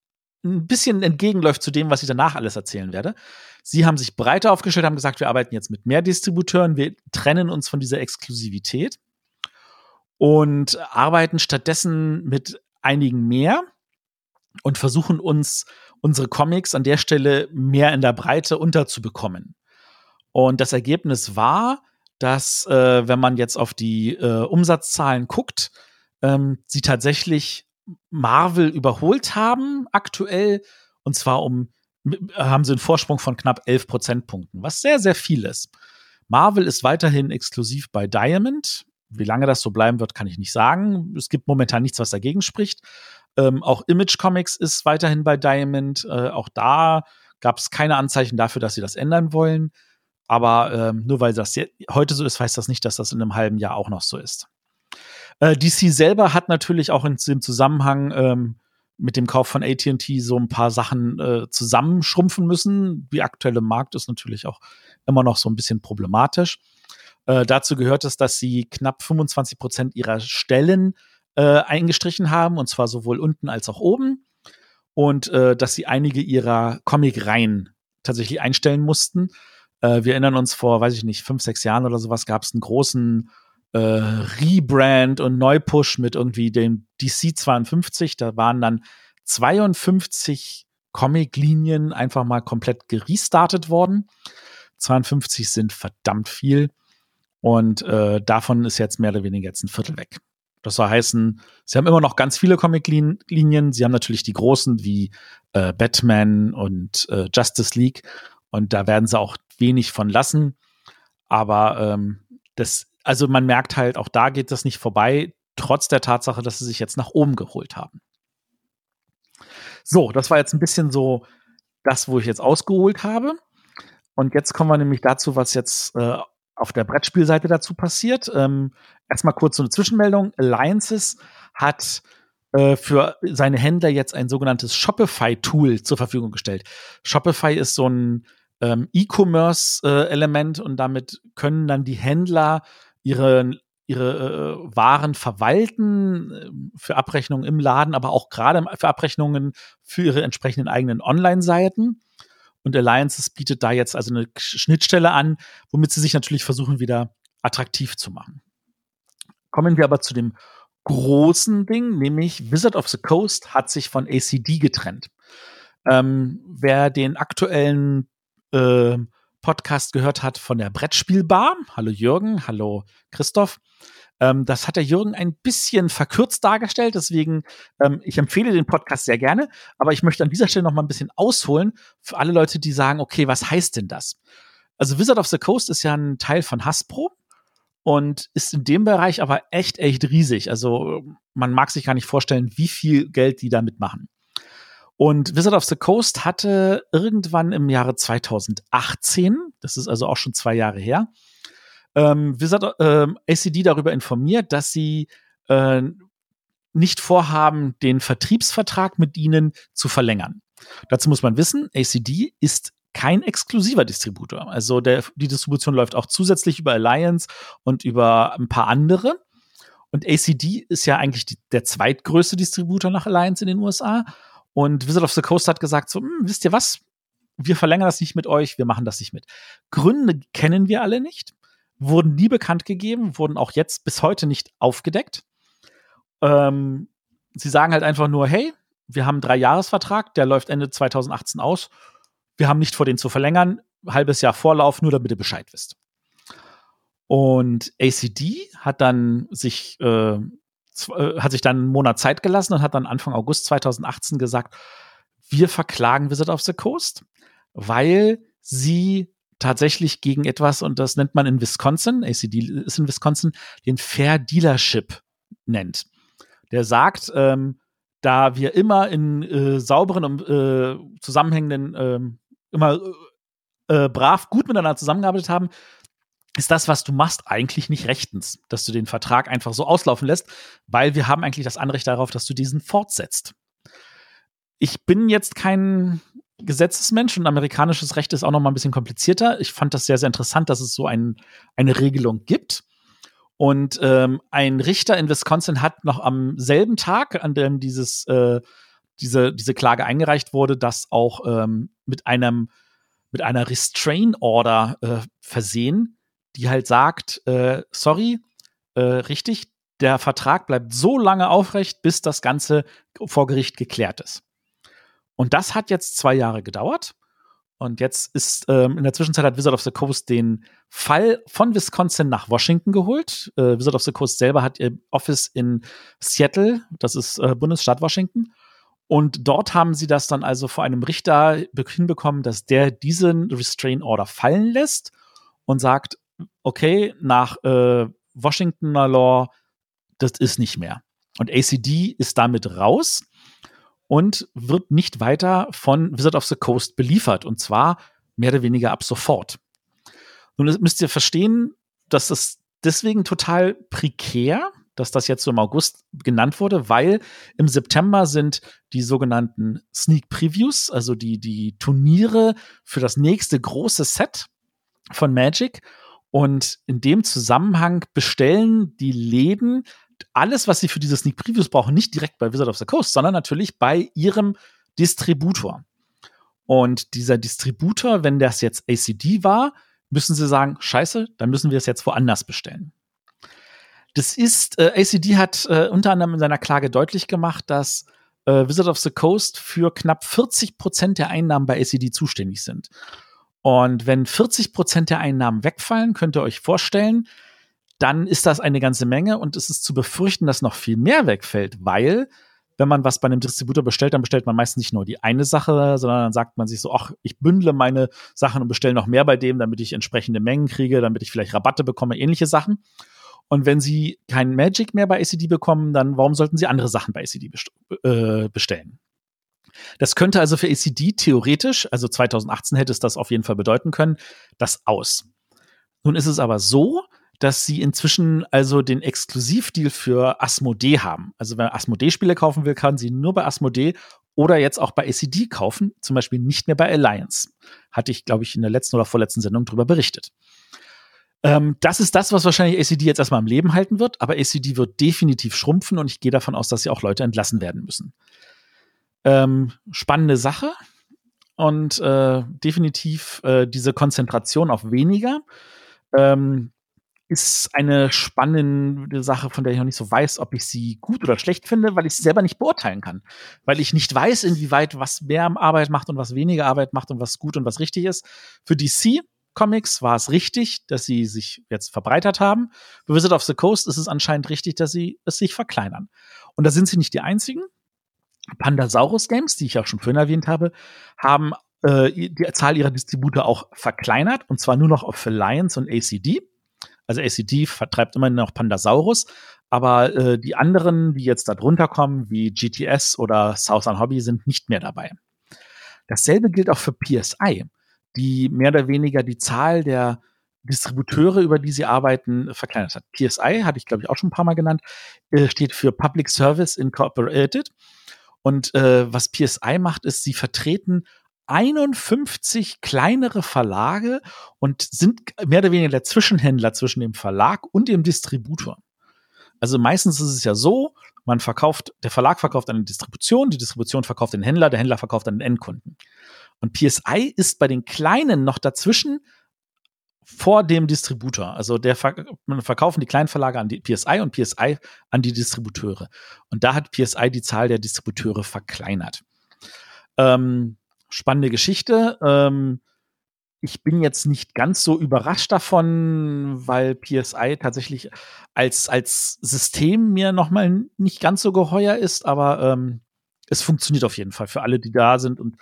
ein bisschen entgegenläuft zu dem, was ich danach alles erzählen werde. Sie haben sich breiter aufgestellt, haben gesagt, wir arbeiten jetzt mit mehr Distributeuren, wir trennen uns von dieser Exklusivität und arbeiten stattdessen mit einigen mehr und versuchen uns unsere Comics an der Stelle mehr in der Breite unterzubekommen. Und das Ergebnis war, dass, wenn man jetzt auf die Umsatzzahlen guckt, sie tatsächlich Marvel überholt haben aktuell. Und zwar haben sie einen Vorsprung von knapp 11 Prozentpunkten, was sehr, sehr viel ist. Marvel ist weiterhin exklusiv bei Diamond. Wie lange das so bleiben wird, kann ich nicht sagen. Es gibt momentan nichts, was dagegen spricht. Auch Image Comics ist weiterhin bei Diamond. Auch da gab es keine Anzeichen dafür, dass sie das ändern wollen. Aber nur weil das heute so ist, heißt das nicht, dass das in einem halben Jahr auch noch so ist. DC selber hat natürlich auch in dem Zusammenhang mit dem Kauf von AT&T so ein paar Sachen zusammenschrumpfen müssen. Die aktuelle Markt ist natürlich auch immer noch so ein bisschen problematisch. Dazu gehört es, dass sie knapp 25% ihrer Stellen eingestrichen haben, und zwar sowohl unten als auch oben. Und dass sie einige ihrer Comic-Reihen tatsächlich einstellen mussten. Wir erinnern uns, vor, 5, 6 Jahren oder sowas gab es einen großen Rebrand und Neupush mit irgendwie dem DC 52. Da waren dann 52 Comic-Linien einfach mal komplett gerestartet worden. 52 sind verdammt viel. Und davon ist jetzt mehr oder weniger jetzt ein Viertel weg. Das soll heißen, sie haben immer noch ganz viele Comic-Linien. Sie haben natürlich die großen wie Batman und Justice League. Und da werden sie auch wenig von lassen. Aber also man merkt halt, auch da geht das nicht vorbei, trotz der Tatsache, dass sie sich jetzt nach oben geholt haben. So, das war jetzt ein bisschen so das, wo ich jetzt ausgeholt habe. Und jetzt kommen wir nämlich dazu, was jetzt auf der Brettspielseite dazu passiert. Erstmal kurz so eine Zwischenmeldung. Alliances hat für seine Händler jetzt ein sogenanntes Shopify-Tool zur Verfügung gestellt. Shopify ist so ein E-Commerce-Element und damit können dann die Händler ihre Waren verwalten für Abrechnungen im Laden, aber auch gerade für Abrechnungen für ihre entsprechenden eigenen Online-Seiten. Und Alliances bietet da jetzt also eine Schnittstelle an, womit sie sich natürlich versuchen, wieder attraktiv zu machen. Kommen wir aber zu dem großen Ding, nämlich Wizard of the Coast hat sich von ACD getrennt. Wer den aktuellen Podcast gehört hat von der Brettspielbar, hallo Jürgen, hallo Christoph, das hat der Jürgen ein bisschen verkürzt dargestellt, deswegen, ich empfehle den Podcast sehr gerne, aber ich möchte an dieser Stelle noch mal ein bisschen ausholen für alle Leute, die sagen, okay, was heißt denn das? Also Wizard of the Coast ist ja ein Teil von Hasbro und ist in dem Bereich aber echt, echt riesig. Also man mag sich gar nicht vorstellen, wie viel Geld die damit machen. Und Wizard of the Coast hatte irgendwann im Jahre 2018, das ist also auch schon 2 Jahre her, ACD darüber informiert, dass sie nicht vorhaben, den Vertriebsvertrag mit ihnen zu verlängern. Dazu muss man wissen, ACD ist kein exklusiver Distributor. Also die Distribution läuft auch zusätzlich über Alliance und über ein paar andere. Und ACD ist ja eigentlich der zweitgrößte Distributor nach Alliance in den USA. Und Wizard of the Coast hat gesagt, so, wisst ihr was? Wir verlängern das nicht mit euch, wir machen das nicht mit. Gründe kennen wir alle nicht. Wurden nie bekannt gegeben, wurden auch jetzt bis heute nicht aufgedeckt. Sie sagen halt einfach nur, hey, wir haben einen 3-Jahres-Vertrag, der läuft Ende 2018 aus. Wir haben nicht vor, den zu verlängern. Halbes Jahr Vorlauf, nur damit ihr Bescheid wisst. Und ACD hat dann sich dann einen Monat Zeit gelassen und hat dann Anfang August 2018 gesagt, wir verklagen Wizard of the Coast, weil sie tatsächlich gegen etwas, und das nennt man in Wisconsin, ACD ist in Wisconsin, den Fair Dealership nennt. Der sagt, da wir immer in sauberen und zusammenhängenden, immer brav gut miteinander zusammengearbeitet haben, ist das, was du machst, eigentlich nicht rechtens, dass du den Vertrag einfach so auslaufen lässt, weil wir haben eigentlich das Anrecht darauf, dass du diesen fortsetzt. Ich bin jetzt kein Gesetzesmensch und amerikanisches Recht ist auch noch mal ein bisschen komplizierter. Ich fand das sehr, sehr interessant, dass es so eine Regelung gibt. Und ein Richter in Wisconsin hat noch am selben Tag, an dem diese Klage eingereicht wurde, das auch mit einer Restrain Order versehen, die halt sagt, richtig, der Vertrag bleibt so lange aufrecht, bis das Ganze vor Gericht geklärt ist. Und das hat jetzt 2 Jahre gedauert. Und jetzt ist, in der Zwischenzeit hat Wizard of the Coast den Fall von Wisconsin nach Washington geholt. Wizard of the Coast selber hat ihr Office in Seattle, das ist Bundesstaat Washington. Und dort haben sie das dann also vor einem Richter hinbekommen, dass der diesen Restraint Order fallen lässt und sagt, okay, nach Washingtoner Law, das ist nicht mehr. Und ACD ist damit raus und wird nicht weiter von Wizard of the Coast beliefert. Und zwar mehr oder weniger ab sofort. Nun müsst ihr verstehen, dass das deswegen total prekär, dass das jetzt so im August genannt wurde, weil im September sind die sogenannten Sneak Previews, also die Turniere für das nächste große Set von Magic. Und in dem Zusammenhang bestellen die Läden alles, was sie für diese Sneak Previews brauchen, nicht direkt bei Wizard of the Coast, sondern natürlich bei ihrem Distributor. Und dieser Distributor, wenn das jetzt ACD war, müssen sie sagen, scheiße, dann müssen wir es jetzt woanders bestellen. Das ist, ACD hat unter anderem in seiner Klage deutlich gemacht, dass Wizard of the Coast für knapp 40% der Einnahmen bei ACD zuständig sind. Und wenn 40% der Einnahmen wegfallen, könnt ihr euch vorstellen, dann ist das eine ganze Menge und es ist zu befürchten, dass noch viel mehr wegfällt, weil wenn man was bei einem Distributor bestellt, dann bestellt man meistens nicht nur die eine Sache, sondern dann sagt man sich so, ach, ich bündle meine Sachen und bestelle noch mehr bei dem, damit ich entsprechende Mengen kriege, damit ich vielleicht Rabatte bekomme, ähnliche Sachen. Und wenn sie kein Magic mehr bei ACD bekommen, dann warum sollten sie andere Sachen bei ACD bestellen? Das könnte also für ACD theoretisch, also 2018 hätte es das auf jeden Fall bedeuten können, das aus. Nun ist es aber so, dass sie inzwischen also den Exklusivdeal für Asmodee haben. Also wenn man Asmodee-Spiele kaufen will, kann sie nur bei Asmodee oder jetzt auch bei ACD kaufen, zum Beispiel nicht mehr bei Alliance. Hatte ich, glaube ich, in der letzten oder vorletzten Sendung drüber berichtet. Das ist das, was wahrscheinlich ACD jetzt erstmal am Leben halten wird, aber ACD wird definitiv schrumpfen und ich gehe davon aus, dass sie auch Leute entlassen werden müssen. Spannende Sache und definitiv diese Konzentration auf weniger. Ist eine spannende Sache, von der ich noch nicht so weiß, ob ich sie gut oder schlecht finde, weil ich sie selber nicht beurteilen kann. Weil ich nicht weiß, inwieweit was mehr Arbeit macht und was weniger Arbeit macht und was gut und was richtig ist. Für DC Comics war es richtig, dass sie sich jetzt verbreitert haben. Für Wizard of the Coast ist es anscheinend richtig, dass sie es sich verkleinern. Und da sind sie nicht die einzigen. Pandasaurus Games, die ich auch schon vorhin erwähnt habe, haben die Zahl ihrer Distributor auch verkleinert. Und zwar nur noch auf Alliance und ACD. Also ACD vertreibt immerhin noch Pandasaurus, aber die anderen, die jetzt da drunter kommen, wie GTS oder Southern Hobby, sind nicht mehr dabei. Dasselbe gilt auch für PSI, die mehr oder weniger die Zahl der Distributeure, über die sie arbeiten, verkleinert hat. PSI, hatte ich glaube ich auch schon ein paar Mal genannt, steht für Public Service Incorporated. Und was PSI macht, ist, sie vertreten 51 kleinere Verlage und sind mehr oder weniger der Zwischenhändler zwischen dem Verlag und dem Distributor. Also meistens ist es ja so, der Verlag verkauft an die Distribution verkauft den Händler, der Händler verkauft an den Endkunden. Und PSI ist bei den Kleinen noch dazwischen vor dem Distributor. Also verkaufen die kleinen Verlage an die PSI und PSI an die Distributeure. Und da hat PSI die Zahl der Distributeure verkleinert. Spannende Geschichte. Ich bin jetzt nicht ganz so überrascht davon, weil PSI tatsächlich als System mir nochmal nicht ganz so geheuer ist, aber es funktioniert auf jeden Fall für alle, die da sind. Und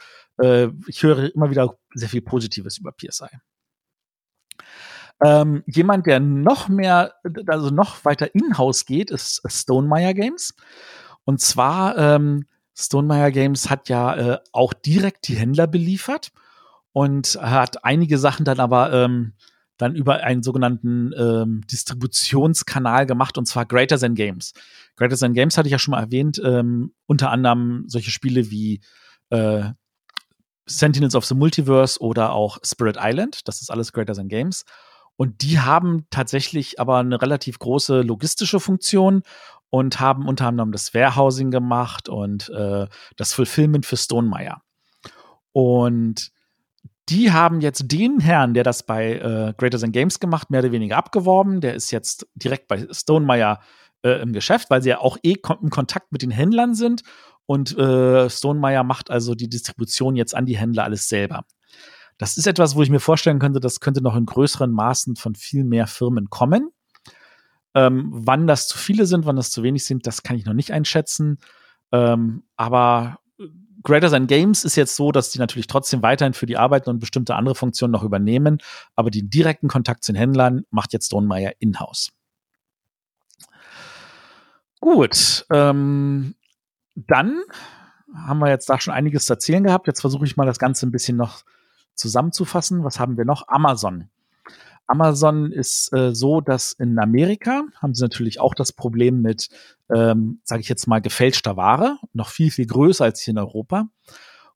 ich höre immer wieder sehr viel Positives über PSI. Jemand, der noch weiter in-house geht, ist Stonemaier Games. Und zwar Stonemaier Games hat ja auch direkt die Händler beliefert und hat einige Sachen dann aber dann über einen sogenannten Distributionskanal gemacht, und zwar Greater Than Games. Greater Than Games hatte ich ja schon mal erwähnt, unter anderem solche Spiele wie Sentinels of the Multiverse oder auch Spirit Island, das ist alles Greater Than Games. Und die haben tatsächlich aber eine relativ große logistische Funktion und haben unter anderem das Warehousing gemacht und das Fulfillment für Stonemaier. Und die haben jetzt den Herrn, der das bei Greater Than Games gemacht, mehr oder weniger abgeworben. Der ist jetzt direkt bei Stonemaier im Geschäft, weil sie ja auch im Kontakt mit den Händlern sind. Und Stonemaier macht also die Distribution jetzt an die Händler alles selber. Das ist etwas, wo ich mir vorstellen könnte, das könnte noch in größeren Maßen von viel mehr Firmen kommen. Wann das zu viele sind, wann das zu wenig sind, das kann ich noch nicht einschätzen. Aber Greater Than Games ist jetzt so, dass die natürlich trotzdem weiterhin für die arbeiten und bestimmte andere Funktionen noch übernehmen. Aber den direkten Kontakt zu den Händlern macht jetzt Stonemaier in-house. Gut, dann haben wir jetzt da schon einiges zu erzählen gehabt. Jetzt versuche ich mal das Ganze ein bisschen noch zusammenzufassen. Was haben wir noch? Amazon. Amazon ist so, dass in Amerika haben sie natürlich auch das Problem mit, sage ich jetzt mal, gefälschter Ware, noch viel, viel größer als hier in Europa.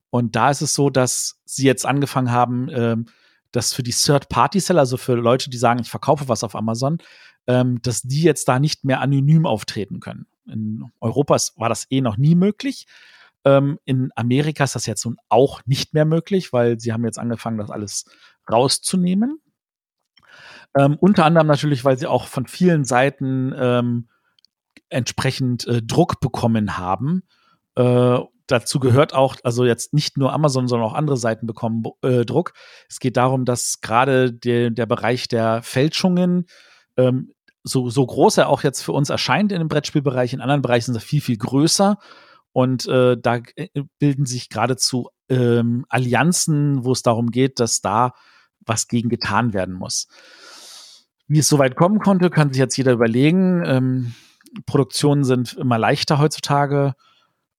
Und da ist es so, dass sie jetzt angefangen haben, dass für die Third-Party-Seller, also für Leute, die sagen, ich verkaufe was auf Amazon, dass die jetzt da nicht mehr anonym auftreten können. In Europa war das noch nie möglich. In Amerika ist das jetzt nun auch nicht mehr möglich, weil sie haben jetzt angefangen, das alles rauszunehmen. Unter anderem natürlich, weil sie auch von vielen Seiten entsprechend Druck bekommen haben. Dazu gehört auch, also jetzt nicht nur Amazon, sondern auch andere Seiten bekommen Druck. Es geht darum, dass gerade der Bereich der Fälschungen, so groß er auch jetzt für uns erscheint in dem Brettspielbereich, in anderen Bereichen ist er viel, viel größer. Und da bilden sich geradezu Allianzen, wo es darum geht, dass da was gegen getan werden muss. Wie es so weit kommen konnte, kann sich jetzt jeder überlegen. Produktionen sind immer leichter heutzutage.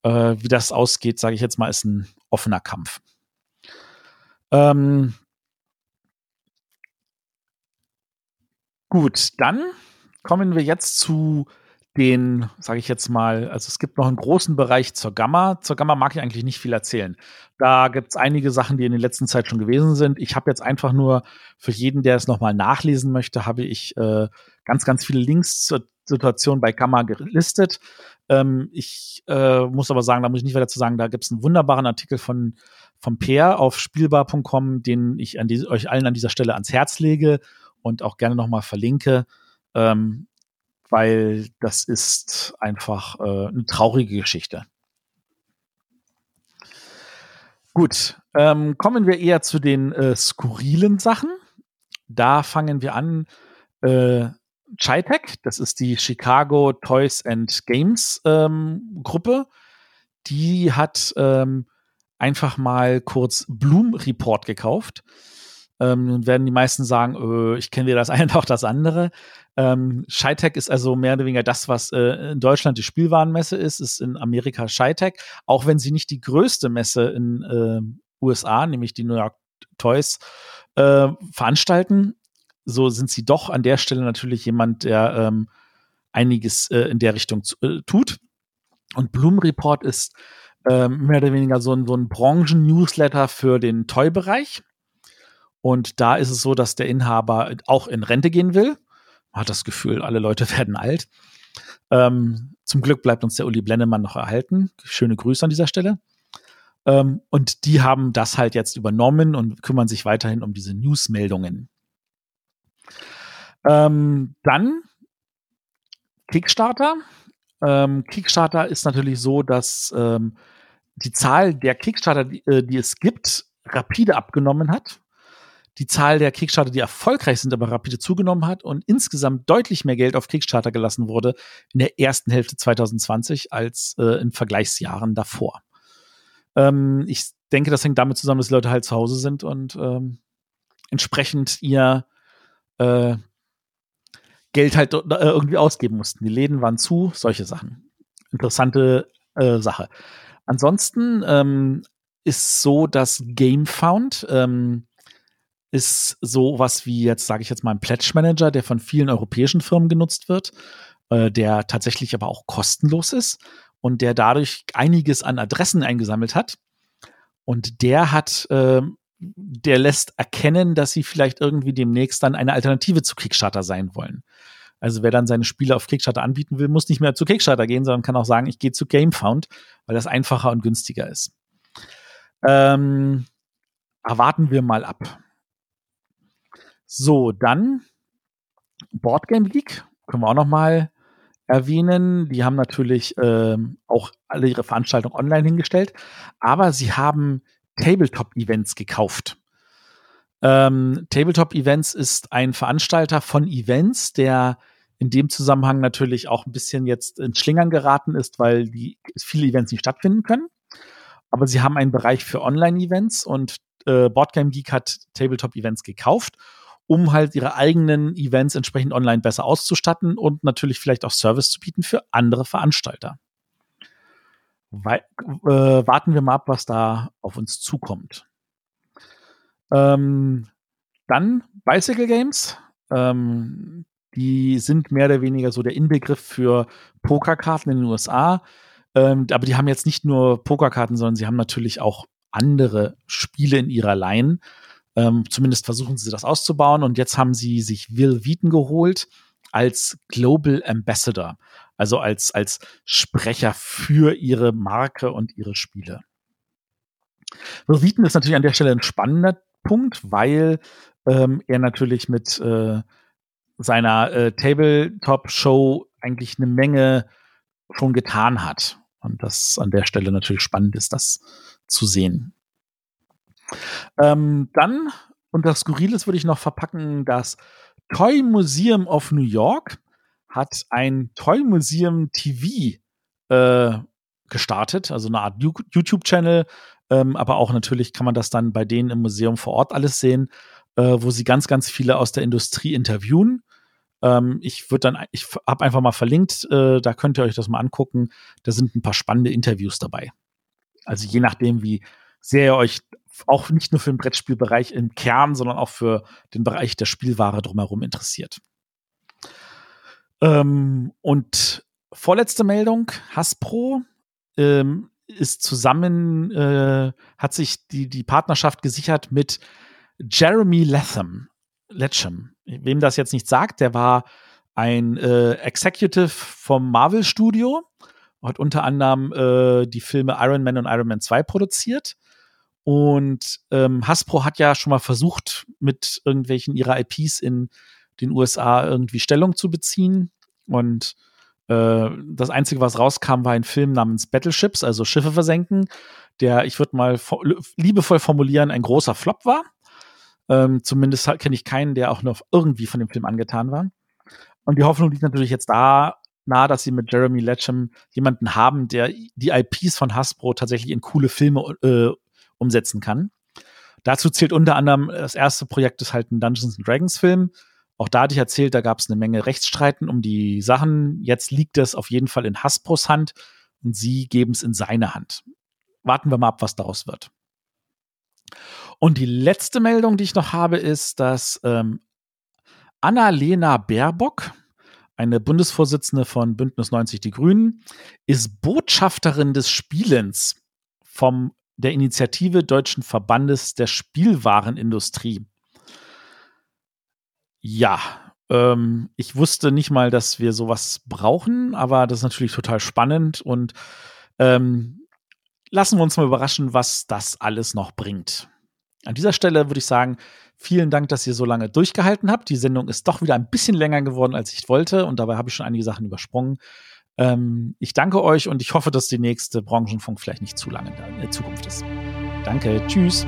Wie das ausgeht, sage ich jetzt mal, ist ein offener Kampf. Gut, dann kommen wir jetzt zu den, sage ich jetzt mal, also es gibt noch einen großen Bereich zur Gamma. Zur Gamma mag ich eigentlich nicht viel erzählen. Da gibt es einige Sachen, die in der letzten Zeit schon gewesen sind. Ich habe jetzt einfach nur, für jeden, der es nochmal nachlesen möchte, habe ich ganz, ganz viele Links zur Situation bei Gamma gelistet. Ich muss aber sagen, da muss ich nicht weiter zu sagen, da gibt es einen wunderbaren Artikel vom Peer auf spielbar.com, den ich euch allen an dieser Stelle ans Herz lege und auch gerne nochmal verlinke. Weil das ist einfach eine traurige Geschichte. Gut, kommen wir eher zu den skurrilen Sachen. Da fangen wir an. Chi-Tech, das ist die Chicago Toys and Games Gruppe, die hat einfach mal kurz Bloom Report gekauft. Werden die meisten sagen, ich kenne weder das eine noch das andere. Chi-Tech ist also mehr oder weniger das, was in Deutschland die Spielwarenmesse ist in Amerika Chi-Tech, auch wenn sie nicht die größte Messe in USA, nämlich die New York Toys, veranstalten. So sind sie doch an der Stelle natürlich jemand, der einiges in der Richtung tut. Und Bloom Report ist mehr oder weniger so ein Branchen-Newsletter für den Toy-Bereich. Und da ist es so, dass der Inhaber auch in Rente gehen will. Man hat das Gefühl, alle Leute werden alt. Zum Glück bleibt uns der Uli Blennemann noch erhalten. Schöne Grüße an dieser Stelle. Und die haben das halt jetzt übernommen und kümmern sich weiterhin um diese Newsmeldungen. Dann Kickstarter. Kickstarter ist natürlich so, dass die Zahl der Kickstarter, die es gibt, rapide abgenommen hat. Die Zahl der Kickstarter, die erfolgreich sind, aber rapide zugenommen hat und insgesamt deutlich mehr Geld auf Kickstarter gelassen wurde in der ersten Hälfte 2020 als in Vergleichsjahren davor. Ich denke, das hängt damit zusammen, dass die Leute halt zu Hause sind und entsprechend ihr Geld halt irgendwie ausgeben mussten. Die Läden waren zu, solche Sachen. Interessante Sache. Ansonsten ist so, dass GameFound ist sowas wie jetzt, sage ich jetzt mal, ein Pledge Manager, der von vielen europäischen Firmen genutzt wird, der tatsächlich aber auch kostenlos ist und der dadurch einiges an Adressen eingesammelt hat. Und der lässt erkennen, dass sie vielleicht irgendwie demnächst dann eine Alternative zu Kickstarter sein wollen. Also wer dann seine Spiele auf Kickstarter anbieten will, muss nicht mehr zu Kickstarter gehen, sondern kann auch sagen, ich gehe zu GameFound, weil das einfacher und günstiger ist. Erwarten wir mal ab. So, dann Board Game Geek, können wir auch noch mal erwähnen. Die haben natürlich auch alle ihre Veranstaltungen online hingestellt, aber sie haben Tabletop-Events gekauft. Tabletop-Events ist ein Veranstalter von Events, der in dem Zusammenhang natürlich auch ein bisschen jetzt ins Schlingern geraten ist, weil viele Events nicht stattfinden können. Aber sie haben einen Bereich für Online-Events und Boardgame Geek hat Tabletop-Events gekauft, um halt ihre eigenen Events entsprechend online besser auszustatten und natürlich vielleicht auch Service zu bieten für andere Veranstalter. Warten wir mal ab, was da auf uns zukommt. Dann Bicycle Games, Die sind mehr oder weniger so der Inbegriff für Pokerkarten in den USA. Aber die haben jetzt nicht nur Pokerkarten, sondern sie haben natürlich auch andere Spiele in ihrer Line. Zumindest versuchen sie das auszubauen. Und jetzt haben sie sich Will Wheaton geholt als Global Ambassador. Also als Sprecher für ihre Marke und ihre Spiele. Will Wheaton ist natürlich an der Stelle ein spannender Punkt, weil er natürlich mit seiner Tabletop-Show eigentlich eine Menge schon getan hat. Und das an der Stelle natürlich spannend ist, das zu sehen. Dann, und das Skurriles würde ich noch verpacken, das Toy Museum of New York hat ein Toy Museum TV gestartet, also eine Art YouTube-Channel, aber auch natürlich kann man das dann bei denen im Museum vor Ort alles sehen, wo sie ganz, ganz viele aus der Industrie interviewen. Ich habe einfach mal verlinkt, da könnt ihr euch das mal angucken. Da sind ein paar spannende Interviews dabei. Also je nachdem, wie sehr ihr euch auch nicht nur für den Brettspielbereich im Kern, sondern auch für den Bereich der Spielware drumherum interessiert. Und vorletzte Meldung, Hasbro ist zusammen, hat sich die Partnerschaft gesichert mit Jeremy Letcham. Wem das jetzt nicht sagt, der war ein Executive vom Marvel Studio, hat unter anderem die Filme Iron Man und Iron Man 2 produziert. Und Hasbro hat ja schon mal versucht, mit irgendwelchen ihrer IPs in den USA irgendwie Stellung zu beziehen. Und das Einzige, was rauskam, war ein Film namens Battleships, also Schiffe versenken, der, ich würde mal liebevoll formulieren, ein großer Flop war. Zumindest kenne ich keinen, der auch noch irgendwie von dem Film angetan war. Und die Hoffnung liegt natürlich jetzt da nahe, dass sie mit Jeremy Letcham jemanden haben, der die IPs von Hasbro tatsächlich in coole Filme umsetzen kann. Dazu zählt unter anderem, das erste Projekt ist halt ein Dungeons & Dragons Film. Auch da hatte ich erzählt, da gab es eine Menge Rechtsstreiten um die Sachen. Jetzt liegt es auf jeden Fall in Hasbros Hand und sie geben es in seine Hand. Warten wir mal ab, was daraus wird. Und die letzte Meldung, die ich noch habe, ist, dass Annalena Baerbock, eine Bundesvorsitzende von Bündnis 90 Die Grünen, ist Botschafterin des Spielens von der Initiative Deutschen Verbandes der Spielwarenindustrie. Ja, ich wusste nicht mal, dass wir sowas brauchen, aber das ist natürlich total spannend und lassen wir uns mal überraschen, was das alles noch bringt. An dieser Stelle würde ich sagen, vielen Dank, dass ihr so lange durchgehalten habt. Die Sendung ist doch wieder ein bisschen länger geworden, als ich wollte. Und dabei habe ich schon einige Sachen übersprungen. Ich danke euch und ich hoffe, dass die nächste Branchenfunk vielleicht nicht zu lange in der Zukunft ist. Danke, tschüss.